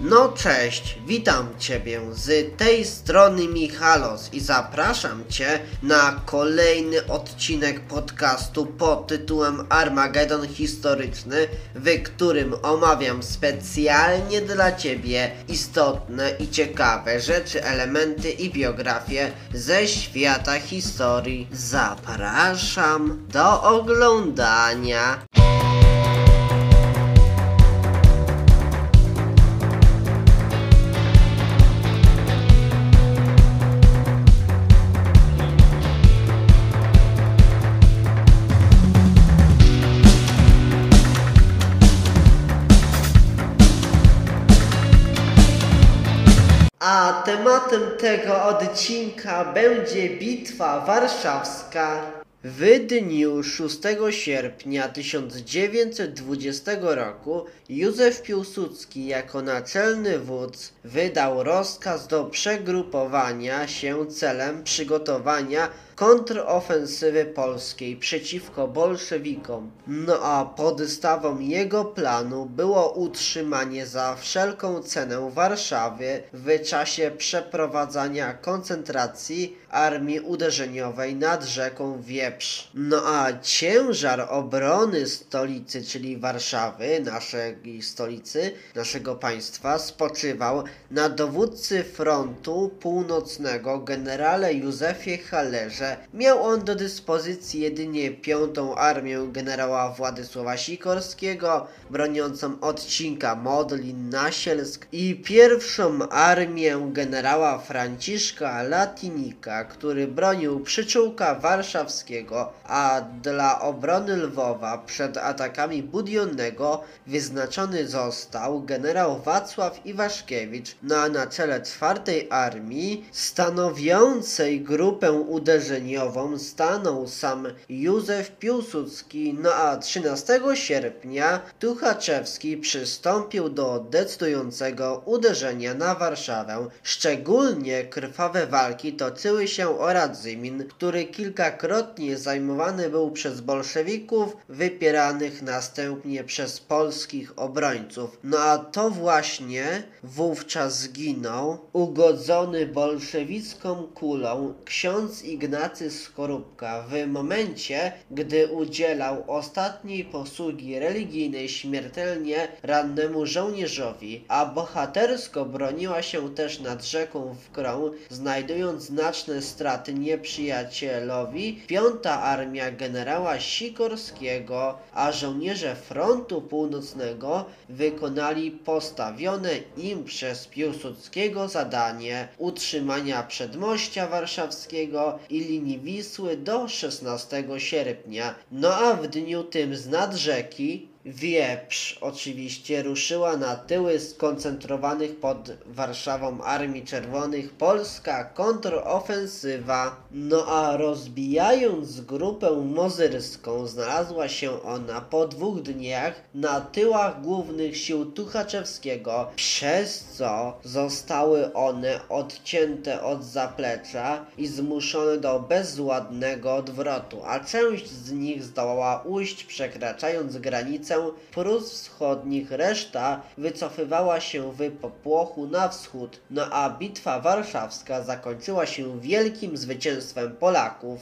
No cześć, witam Ciebie z tej strony Michalos i zapraszam Cię na kolejny odcinek podcastu pod tytułem Armagedon Historyczny, w którym omawiam specjalnie dla Ciebie istotne i ciekawe rzeczy, elementy i biografie ze świata historii. Zapraszam do oglądania. A tematem tego odcinka będzie Bitwa Warszawska. W dniu 6 sierpnia 1920 roku Józef Piłsudski jako naczelny wódz wydał rozkaz do przegrupowania się celem przygotowania kontrofensywy polskiej przeciwko bolszewikom. No a podstawą jego planu było utrzymanie za wszelką cenę Warszawy w czasie przeprowadzania koncentracji armii uderzeniowej nad rzeką Wieprz. No a ciężar obrony stolicy, czyli Warszawy, naszej stolicy, naszego państwa, spoczywał na dowódcy frontu północnego generale Józefie Hallerze. Miał on do dyspozycji jedynie 5. Armię generała Władysława Sikorskiego, broniącą odcinka Modlin-Nasielsk, i 1. Armię generała Franciszka Latinika, który bronił przyczółka warszawskiego, a dla obrony Lwowa przed atakami Budionnego wyznaczony został generał Wacław Iwaszkiewicz, a na czele 4. Armii stanowiącej grupę uderzeniową stanął sam Józef Piłsudski, a 13 sierpnia Tuchaczewski przystąpił do decydującego uderzenia na Warszawę. Szczególnie krwawe walki toczyły się o Radzymin, który kilkakrotnie zajmowany był przez bolszewików, wypieranych następnie przez polskich obrońców. A to właśnie wówczas zginął, ugodzony bolszewicką kulą, ksiądz Ignacy Skorupka w momencie, gdy udzielał ostatniej posługi religijnej śmiertelnie rannemu żołnierzowi, a bohatersko broniła się też nad rzeką Wkrą, znajdując znaczne straty nieprzyjacielowi 5. Armia generała Sikorskiego, a żołnierze frontu północnego wykonali postawione im przez Piłsudskiego zadanie utrzymania przedmościa warszawskiego i linii Wisły do 16 sierpnia. A w dniu tym z nad rzeki Wieprz oczywiście ruszyła na tyły skoncentrowanych pod Warszawą Armii Czerwonych polska kontrofensywa. A rozbijając grupę mozyrską, znalazła się ona po 2 dniach na tyłach głównych sił Tuchaczewskiego, przez co zostały one odcięte od zaplecza i zmuszone do bezładnego odwrotu, a część z nich zdołała ujść, przekraczając granicę Prus Wschodnich, reszta wycofywała się w popłochu na wschód. A bitwa warszawska zakończyła się wielkim zwycięstwem Polaków.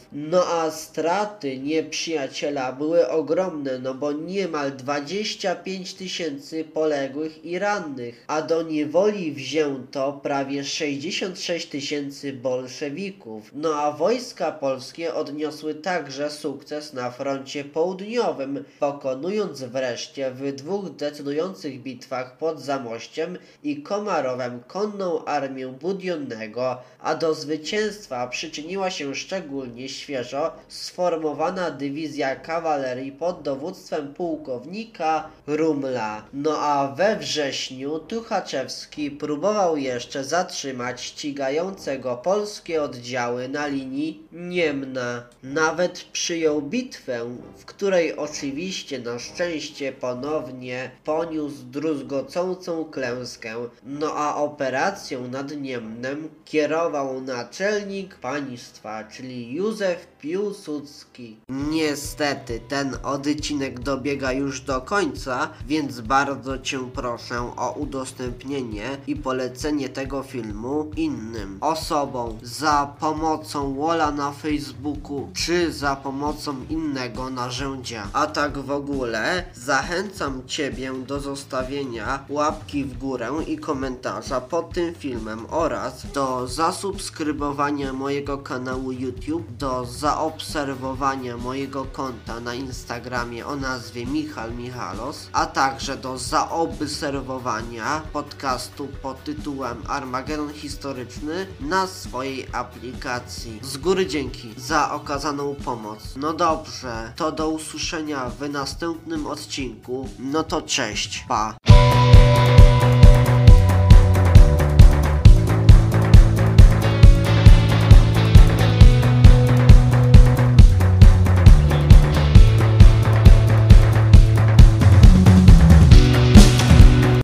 A straty nieprzyjaciela były ogromne, bo niemal 25 000 poległych i rannych, a do niewoli wzięto prawie 66 000 bolszewików. A wojska polskie odniosły także sukces na froncie południowym, pokonując wreszcie w 2 decydujących bitwach pod Zamościem i Komarowem konną armię Budionnego, a do zwycięstwa przyczyniła się szczególnie świeżo sformowana dywizja kawalerii pod dowództwem pułkownika Rumla. A we wrześniu Tuchaczewski próbował jeszcze zatrzymać ścigającego polskie oddziały na linii Niemna. Nawet przyjął bitwę, w której oczywiście na szczęście oczywiście ponownie poniósł druzgocącą klęskę, no a operacją nad Niemnem kierował naczelnik państwa, czyli Józef Piłsudski. Niestety ten odcinek dobiega już do końca, więc bardzo cię proszę o udostępnienie i polecenie tego filmu innym osobom za pomocą Walla na Facebooku czy za pomocą innego narzędzia. A tak w ogóle zachęcam ciebie do zostawienia łapki w górę i komentarza pod tym filmem oraz do zasubskrybowania mojego kanału YouTube, do zaobserwowania mojego konta na Instagramie o nazwie Michal Michalos, a także do zaobserwowania podcastu pod tytułem Armagedon Historyczny na swojej aplikacji. Z góry dzięki za okazaną pomoc. No dobrze, to do usłyszenia w następnym odcinku. No to cześć, pa!